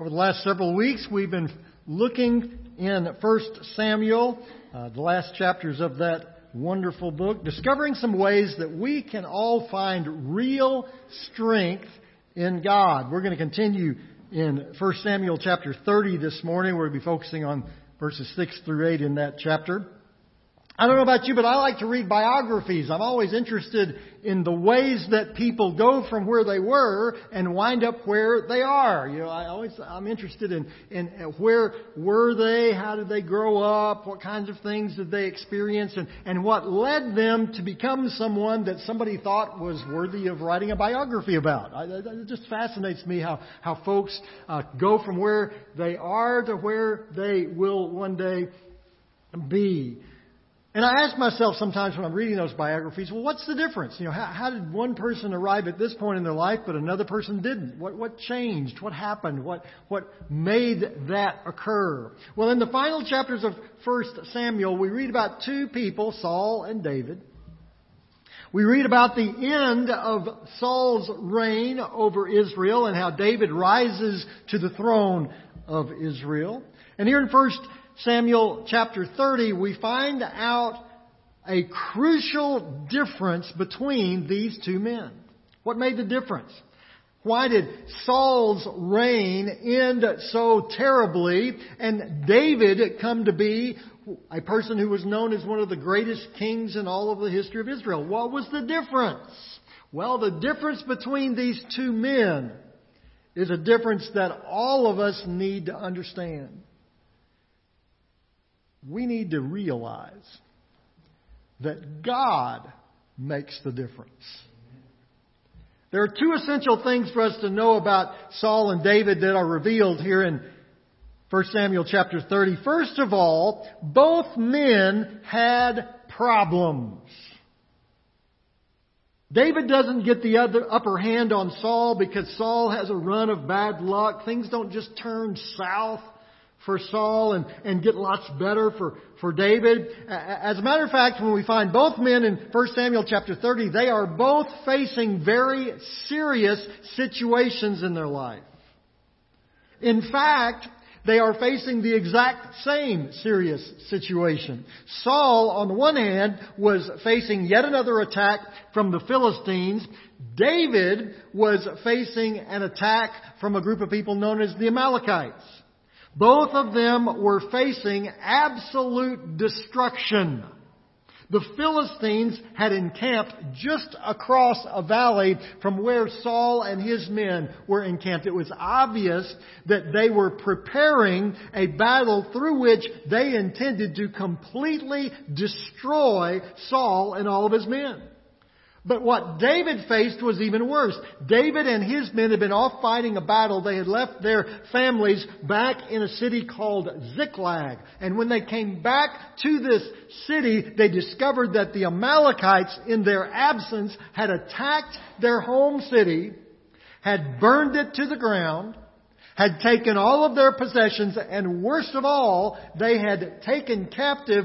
Over the last several weeks, we've been looking in 1 Samuel, the last chapters of that wonderful book, discovering some ways that we can all find real strength in God. We're going to continue in 1 Samuel chapter 30 this morning. We'll be focusing on verses 6 through 8 in that chapter. I don't know about you, but I like to read biographies. I'm always interested in the ways that people go from where they were and wind up where they are. You know, I'm interested in where were they, how did they grow up, what kinds of things did they experience, and what led them to become someone that somebody thought was worthy of writing a biography about. It just fascinates me how folks go from where they are to where they will one day be. And I ask myself sometimes when I'm reading those biographies, well, what's the difference? You know, how did one person arrive at this point in their life, but another person didn't? What changed? What happened? What made that occur? Well, in the final chapters of 1 Samuel, we read about two people, Saul and David. We read about the end of Saul's reign over Israel and how David rises to the throne of Israel. And here in 1 Samuel chapter 30, we find out a crucial difference between these two men. What made the difference? Why did Saul's reign end so terribly and David come to be a person who was known as one of the greatest kings in all of the history of Israel? What was the difference? Well, the difference between these two men is a difference that all of us need to understand. We need to realize that God makes the difference. There are two essential things for us to know about Saul and David that are revealed here in 1 Samuel chapter 30. First of all, both men had problems. David doesn't get the upper hand on Saul because Saul has a run of bad luck. Things don't just turn south for Saul and get lots better for David. As a matter of fact, when we find both men in 1 Samuel chapter 30, they are both facing very serious situations in their life. In fact, they are facing the exact same serious situation. Saul, on the one hand, was facing yet another attack from the Philistines. David was facing an attack from a group of people known as the Amalekites. Both of them were facing absolute destruction. The Philistines had encamped just across a valley from where Saul and his men were encamped. It was obvious that they were preparing a battle through which they intended to completely destroy Saul and all of his men. But what David faced was even worse. David and his men had been off fighting a battle. They had left their families back in a city called Ziklag. And when they came back to this city, they discovered that the Amalekites, in their absence, had attacked their home city, had burned it to the ground, had taken all of their possessions, and worst of all, they had taken captive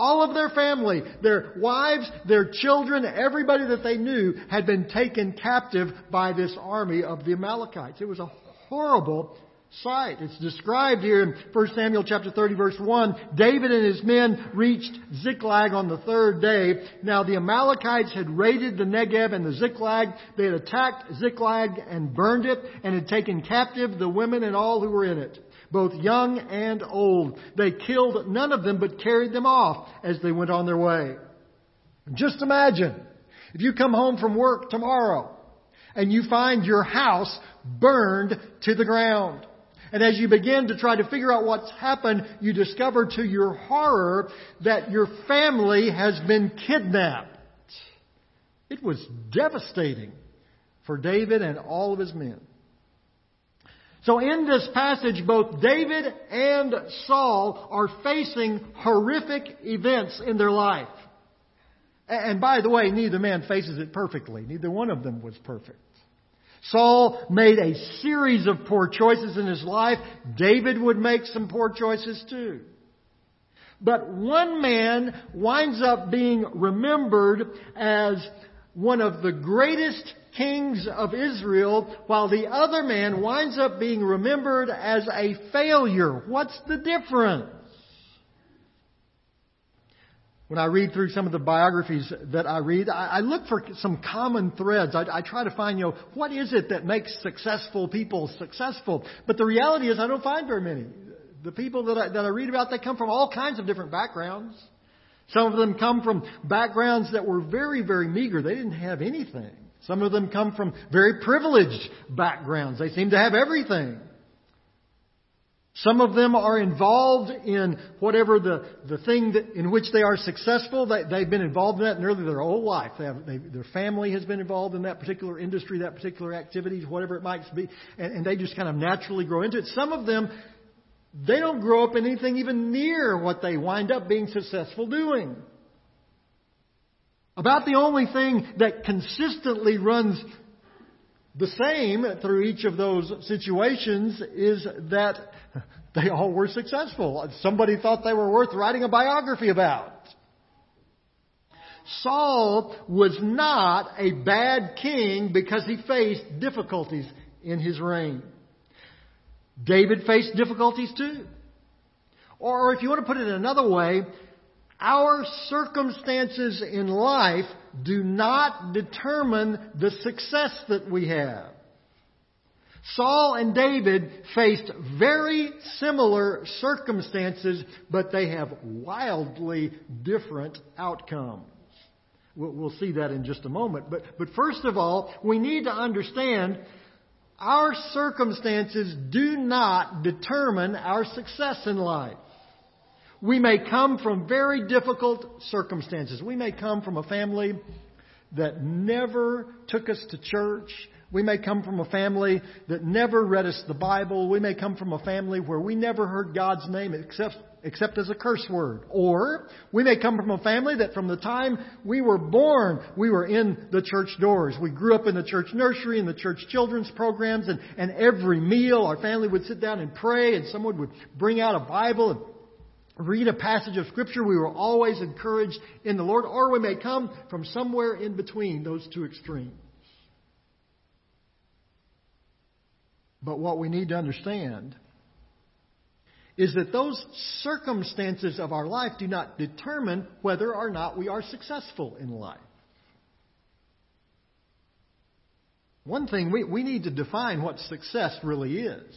all of their family, their wives, their children, everybody that they knew had been taken captive by this army of the Amalekites. It was a horrible sight. It's described here in 1 Samuel chapter 30, verse 1. David and his men reached Ziklag on the third day. Now the Amalekites had raided the Negev and the Ziklag. They had attacked Ziklag and burned it and had taken captive the women and all who were in it, both young and old. They killed none of them, but carried them off as they went on their way. Just imagine, if you come home from work tomorrow and you find your house burned to the ground. And as you begin to try to figure out what's happened, you discover to your horror that your family has been kidnapped. It was devastating for David and all of his men. So in this passage, both David and Saul are facing horrific events in their life. And by the way, neither man faces it perfectly. Neither one of them was perfect. Saul made a series of poor choices in his life. David would make some poor choices too. But one man winds up being remembered as one of the greatest kings of Israel, while the other man winds up being remembered as a failure. What's the difference? When I read through some of the biographies that I read, I look for some common threads. I try to find, what is it that makes successful people successful? But the reality is I don't find very many. The people that I read about, they come from all kinds of different backgrounds. Some of them come from backgrounds that were very, very meager. They didn't have anything. Some of them come from very privileged backgrounds. They seem to have everything. Some of them are involved in whatever the thing in which they are successful. They've been involved in that nearly their whole life. Their family has been involved in that particular industry, that particular activity, whatever it might be. And they just kind of naturally grow into it. Some of them, they don't grow up in anything even near what they wind up being successful doing. About the only thing that consistently runs the same through each of those situations is that they all were successful. Somebody thought they were worth writing a biography about. Saul was not a bad king because he faced difficulties in his reign. David faced difficulties too. Or if you want to put it another way, our circumstances in life do not determine the success that we have. Saul and David faced very similar circumstances, but they have wildly different outcomes. We'll see that in just a moment. But first of all, we need to understand our circumstances do not determine our success in life. We may come from very difficult circumstances. We may come from a family that never took us to church. We may come from a family that never read us the Bible. We may come from a family where we never heard God's name except as a curse word. Or we may come from a family that from the time we were born, we were in the church doors. We grew up in the church nursery, in the church children's programs, and every meal our family would sit down and pray, and someone would bring out a Bible and read a passage of Scripture. We were always encouraged in the Lord. Or we may come from somewhere in between those two extremes. But what we need to understand is that those circumstances of our life do not determine whether or not we are successful in life. One thing, we need to define what success really is.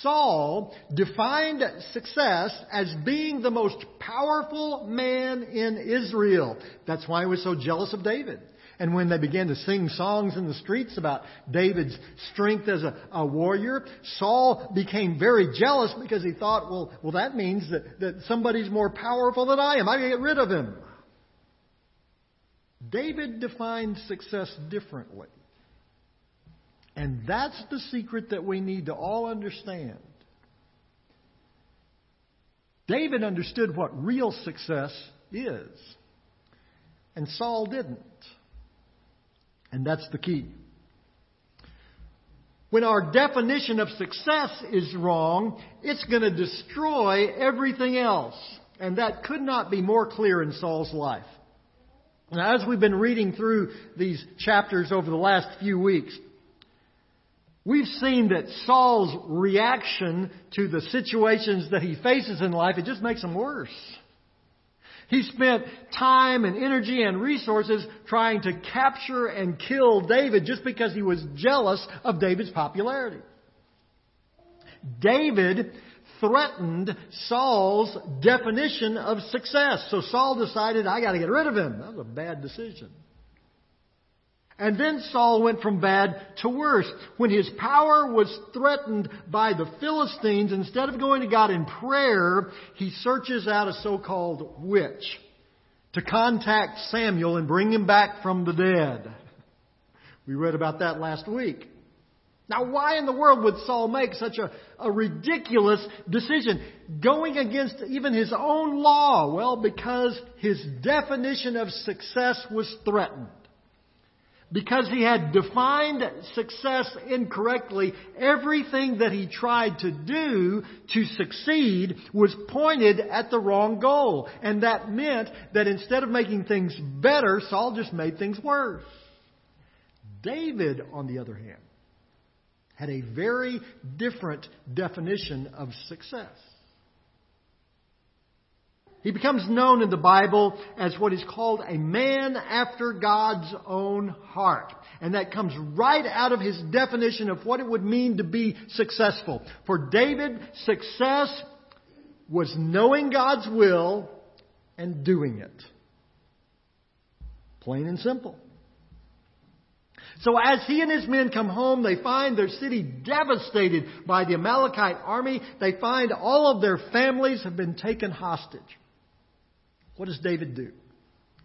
Saul defined success as being the most powerful man in Israel. That's why he was so jealous of David. And when they began to sing songs in the streets about David's strength as a warrior, Saul became very jealous because he thought, well, that means that somebody's more powerful than I am. I got to get rid of him. David defined success differently. And that's the secret that we need to all understand. David understood what real success is, and Saul didn't. And that's the key. When our definition of success is wrong, it's going to destroy everything else. And that could not be more clear in Saul's life. Now, as we've been reading through these chapters over the last few weeks, we've seen that Saul's reaction to the situations that he faces in life, it just makes him worse. He spent time and energy and resources trying to capture and kill David just because he was jealous of David's popularity. David threatened Saul's definition of success. So Saul decided, I got to get rid of him. That was a bad decision. And then Saul went from bad to worse. When his power was threatened by the Philistines, instead of going to God in prayer, he searches out a so-called witch to contact Samuel and bring him back from the dead. We read about that last week. Now, why in the world would Saul make such a ridiculous decision, going against even his own law? Well, because his definition of success was threatened. Because he had defined success incorrectly, everything that he tried to do to succeed was pointed at the wrong goal. And that meant that instead of making things better, Saul just made things worse. David, on the other hand, had a very different definition of success. He becomes known in the Bible as what is called a man after God's own heart. And that comes right out of his definition of what it would mean to be successful. For David, success was knowing God's will and doing it. Plain and simple. So as he and his men come home, they find their city devastated by the Amalekite army. They find all of their families have been taken hostage. What does David do?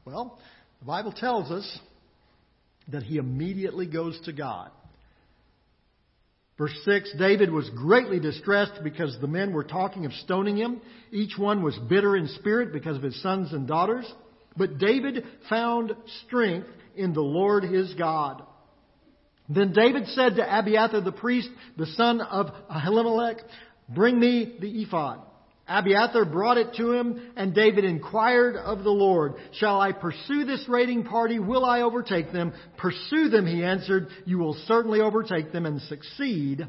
Well, the Bible tells us that he immediately goes to God. Verse 6, David was greatly distressed because the men were talking of stoning him. Each one was bitter in spirit because of his sons and daughters. But David found strength in the Lord his God. Then David said to Abiathar the priest, the son of Ahimelech, "Bring me the ephod." Abiathar brought it to him, and David inquired of the Lord, "Shall I pursue this raiding party? Will I overtake them?" "Pursue them," he answered. "You will certainly overtake them and succeed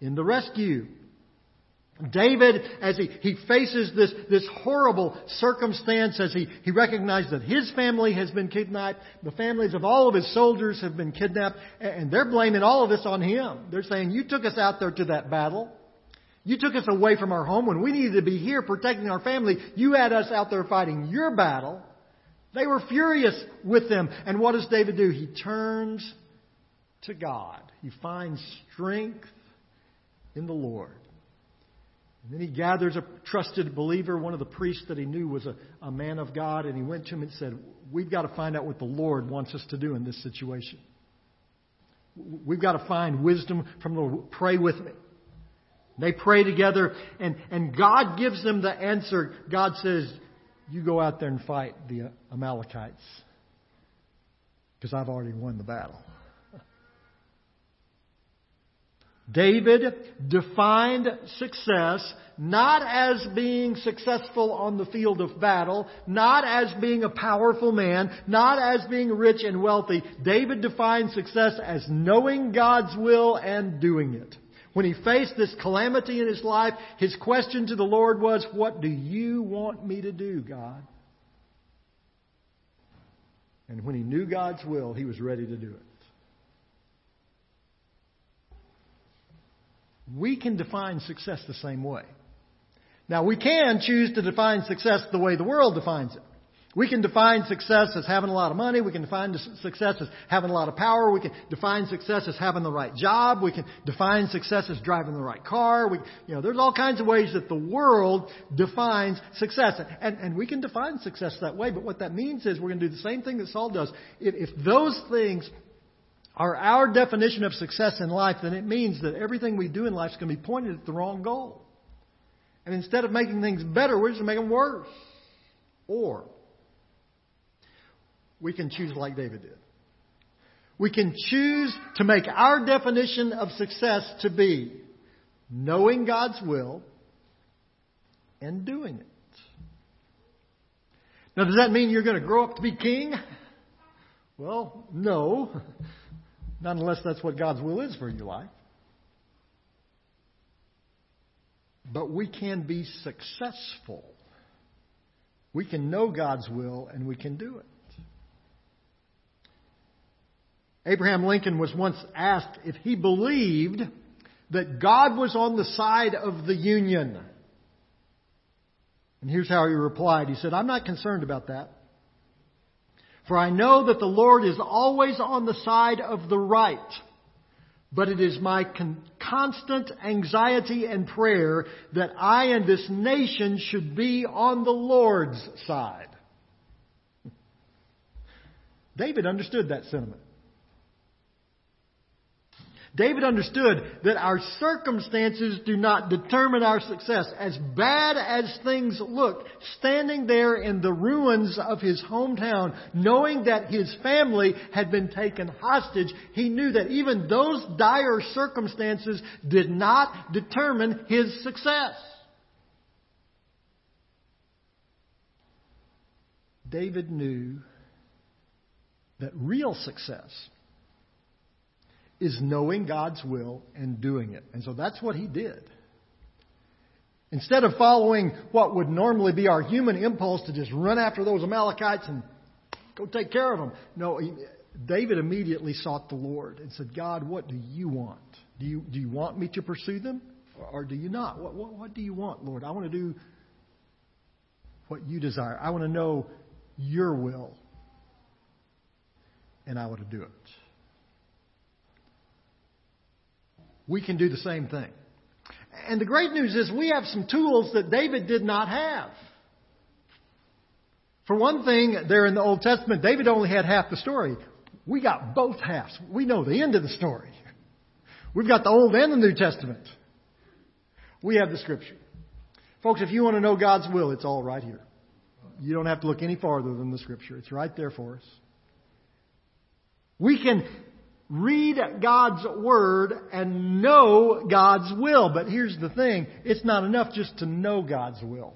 in the rescue." David, as he faces this horrible circumstance, as he recognizes that his family has been kidnapped, the families of all of his soldiers have been kidnapped, and they're blaming all of this on him. They're saying, "You took us out there to that battle. You took us away from our home when we needed to be here protecting our family. You had us out there fighting your battle." They were furious with them. And what does David do? He turns to God. He finds strength in the Lord. And then he gathers a trusted believer, one of the priests that he knew was a man of God, and he went to him and said, "We've got to find out what the Lord wants us to do in this situation. We've got to find wisdom from the Lord. Pray with me." They pray together, and God gives them the answer. God says, "You go out there and fight the Amalekites, because I've already won the battle." David defined success not as being successful on the field of battle, not as being a powerful man, not as being rich and wealthy. David defined success as knowing God's will and doing it. When he faced this calamity in his life, his question to the Lord was, "What do you want me to do, God?" And when he knew God's will, he was ready to do it. We can define success the same way. Now, we can choose to define success the way the world defines it. We can define success as having a lot of money. We can define success as having a lot of power. We can define success as having the right job. We can define success as driving the right car. There's all kinds of ways that the world defines success. And we can define success that way. But what that means is we're going to do the same thing that Saul does. If those things are our definition of success in life, then it means that everything we do in life is going to be pointed at the wrong goal. And instead of making things better, we're just going to make them worse. Or we can choose like David did. We can choose to make our definition of success to be knowing God's will and doing it. Now, does that mean you're going to grow up to be king? Well, no. Not unless that's what God's will is for your life. But we can be successful. We can know God's will and we can do it. Abraham Lincoln was once asked if he believed that God was on the side of the Union. And here's how he replied. He said, "I'm not concerned about that. For I know that the Lord is always on the side of the right, but it is my constant anxiety and prayer that I and this nation should be on the Lord's side." David understood that sentiment. David understood that our circumstances do not determine our success. As bad as things looked, standing there in the ruins of his hometown, knowing that his family had been taken hostage, he knew that even those dire circumstances did not determine his success. David knew that real success is knowing God's will and doing it. And so that's what he did. Instead of following what would normally be our human impulse to just run after those Amalekites and go take care of them. No, David immediately sought the Lord and said, God, what do you want? Do you want me to pursue them or do you not? What do you want, Lord? I want to do what you desire. I want to know your will. And I want to do it. We can do the same thing. And the great news is we have some tools that David did not have. For one thing, there in the Old Testament, David only had half the story. We got both halves. We know the end of the story. We've got the Old and the New Testament. We have the Scripture. Folks, if you want to know God's will, it's all right here. You don't have to look any farther than the Scripture. It's right there for us. We can read God's Word and know God's will. But here's the thing. It's not enough just to know God's will.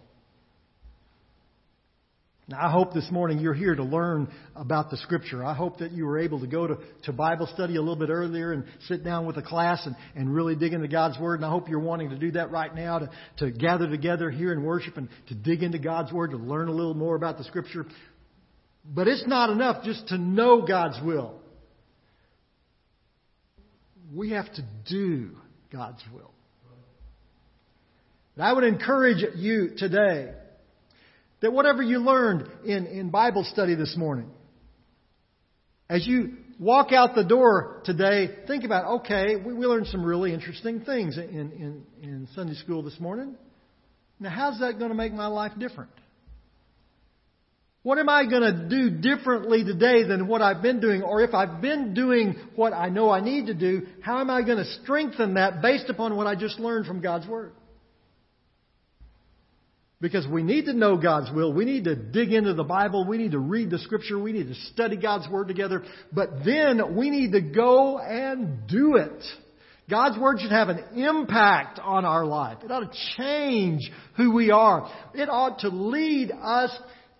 Now, I hope this morning you're here to learn about the Scripture. I hope that you were able to go to Bible study a little bit earlier and sit down with a class and really dig into God's Word. And I hope you're wanting to do that right now, to gather together here in worship and to dig into God's Word, to learn a little more about the Scripture. But it's not enough just to know God's will. We have to do God's will. And I would encourage you today that whatever you learned in Bible study this morning, as you walk out the door today, think about, okay, we learned some really interesting things in Sunday school this morning. Now, how's that going to make my life different? What am I going to do differently today than what I've been doing? Or if I've been doing what I know I need to do, how am I going to strengthen that based upon what I just learned from God's Word? Because we need to know God's will. We need to dig into the Bible. We need to read the Scripture. We need to study God's Word together. But then we need to go and do it. God's Word should have an impact on our life. It ought to change who we are. It ought to lead us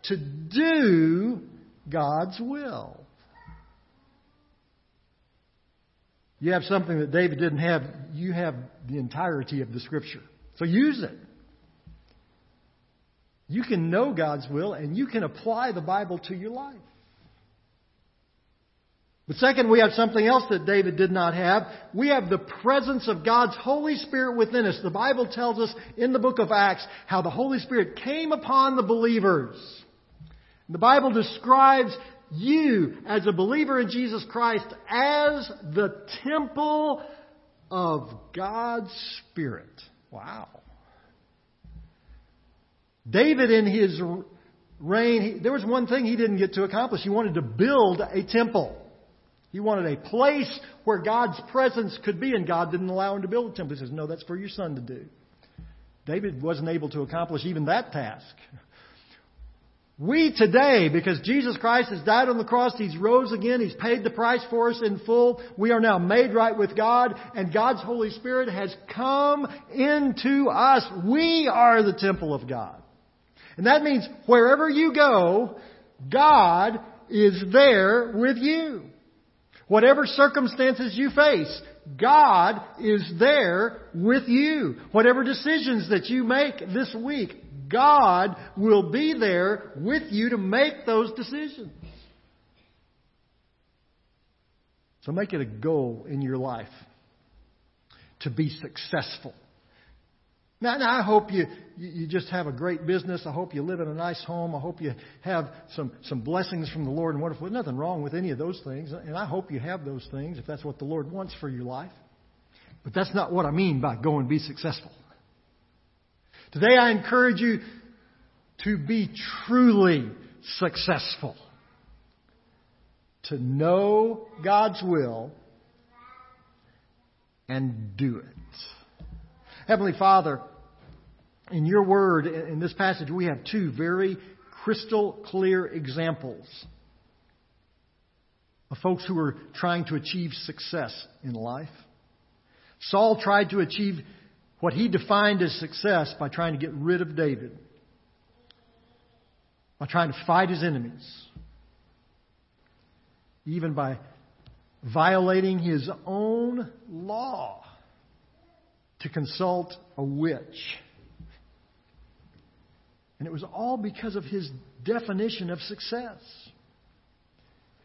to do God's will. You have something that David didn't have. You have the entirety of the Scripture. So use it. You can know God's will and you can apply the Bible to your life. But second, we have something else that David did not have. We have the presence of God's Holy Spirit within us. The Bible tells us in the book of Acts how the Holy Spirit came upon the believers. The Bible describes you as a believer in Jesus Christ as the temple of God's Spirit. Wow. David in his reign, there was one thing he didn't get to accomplish. He wanted to build a temple. He wanted a place where God's presence could be, and God didn't allow him to build a temple. He says, no, that's for your son to do. David wasn't able to accomplish even that task. We today, because Jesus Christ has died on the cross, He's rose again, He's paid the price for us in full. We are now made right with God, and God's Holy Spirit has come into us. We are the temple of God. And that means wherever you go, God is there with you. Whatever circumstances you face, God is there with you. Whatever decisions that you make this week, God will be there with you to make those decisions. So make it a goal in your life to be successful. Now I hope you just have a great business. I hope you live in a nice home. I hope you have some blessings from the Lord and wonderful. There's nothing wrong with any of those things. And I hope you have those things if that's what the Lord wants for your life. But that's not what I mean by go and be successful. Today I encourage you to be truly successful. To know God's will and do it. Heavenly Father, in your word, in this passage, we have two very crystal clear examples of folks who are trying to achieve success in life. Saul tried to achieve what he defined as success by trying to get rid of David, by trying to fight his enemies, even by violating his own law to consult a witch. And it was all because of his definition of success.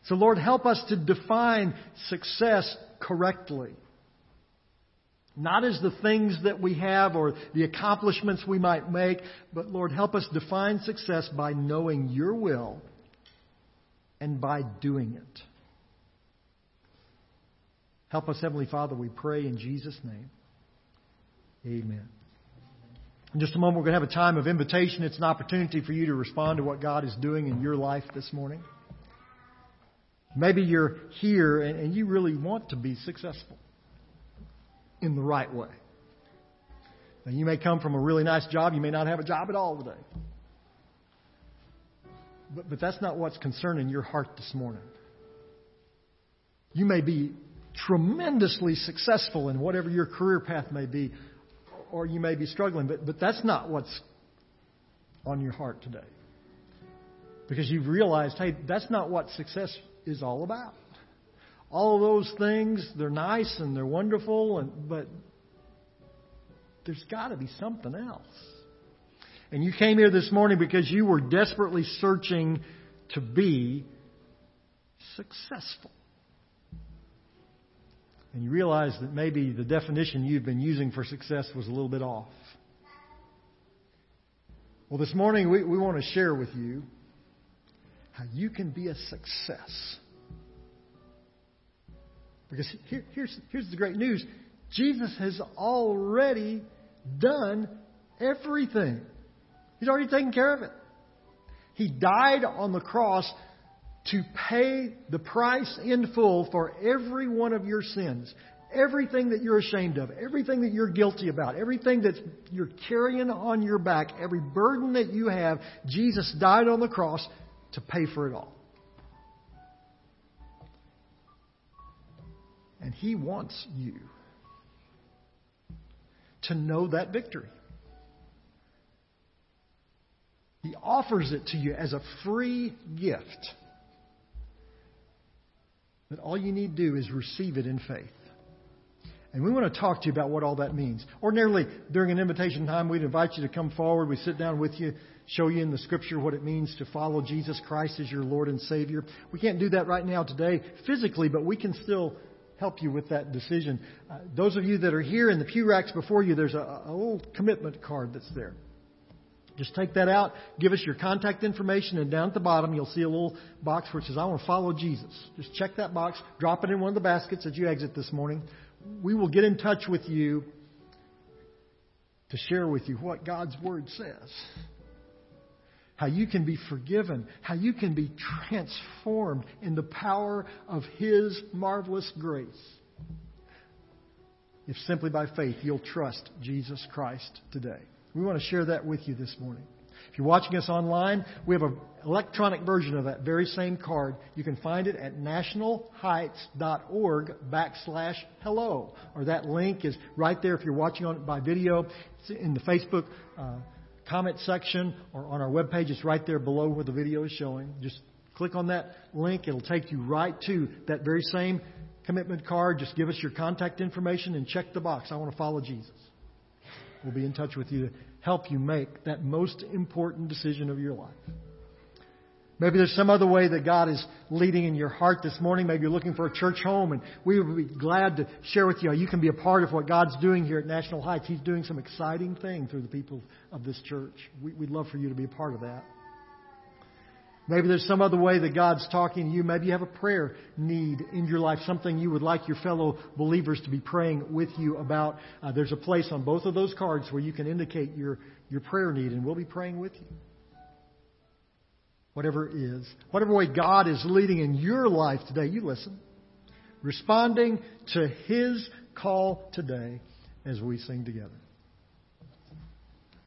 So Lord, help us to define success correctly. Not as the things that we have or the accomplishments we might make, but Lord, help us define success by knowing your will and by doing it. Help us, Heavenly Father, we pray in Jesus' name. Amen. In just a moment, we're going to have a time of invitation. It's an opportunity for you to respond to what God is doing in your life this morning. Maybe you're here and you really want to be successful in the right way. Now, you may come from a really nice job. You may not have a job at all today. But that's not what's concerning your heart this morning. You may be tremendously successful in whatever your career path may be, or you may be struggling, but that's not what's on your heart today. Because you've realized, hey, that's not what success is all about. All of those things, they're nice and they're wonderful, but there's got to be something else. And you came here this morning because you were desperately searching to be successful. And you realize that maybe the definition you've been using for success was a little bit off. Well, this morning we want to share with you how you can be a success. Because here's the great news. Jesus has already done everything. He's already taken care of it. He died on the cross to pay the price in full for every one of your sins. Everything that you're ashamed of. Everything that you're guilty about. Everything that you're carrying on your back. Every burden that you have. Jesus died on the cross to pay for it all. And He wants you to know that victory. He offers it to you as a free gift. But all you need to do is receive it in faith. And we want to talk to you about what all that means. Ordinarily, during an invitation time, we'd invite you to come forward. We sit down with you, show you in the Scripture what it means to follow Jesus Christ as your Lord and Savior. We can't do that right now today physically, but we can still help you with that decision. Those of you that are here in the pew racks before you, there's a little commitment card that's there. Just take that out, give us your contact information, and down at the bottom you'll see a little box where it says, I want to follow Jesus. Just check that box, drop it in one of the baskets as you exit this morning. We will get in touch with you to share with you what God's Word says. How you can be forgiven. How you can be transformed in the power of His marvelous grace. If simply by faith you'll trust Jesus Christ today. We want to share that with you this morning. If you're watching us online, we have an electronic version of that very same card. You can find it at nationalheights.org/hello. Or that link is right there if you're watching on it by video. It's in the Facebook comment section or on our webpage. It's right there below where the video is showing. Just click on that link. It'll take you right to that very same commitment card. Just give us your contact information and check the box. I want to follow Jesus. We'll be in touch with you to help you make that most important decision of your life. Maybe there's some other way that God is leading in your heart this morning. Maybe you're looking for a church home, and we would be glad to share with you how you can be a part of what God's doing here at National Heights. He's doing some exciting thing through the people of this church. We'd love for you to be a part of that. Maybe there's some other way that God's talking to you. Maybe you have a prayer need in your life, something you would like your fellow believers to be praying with you about. There's a place on both of those cards where you can indicate your prayer need, and we'll be praying with you. Whatever it is, whatever way God is leading in your life today, you listen. Responding to His call today as we sing together.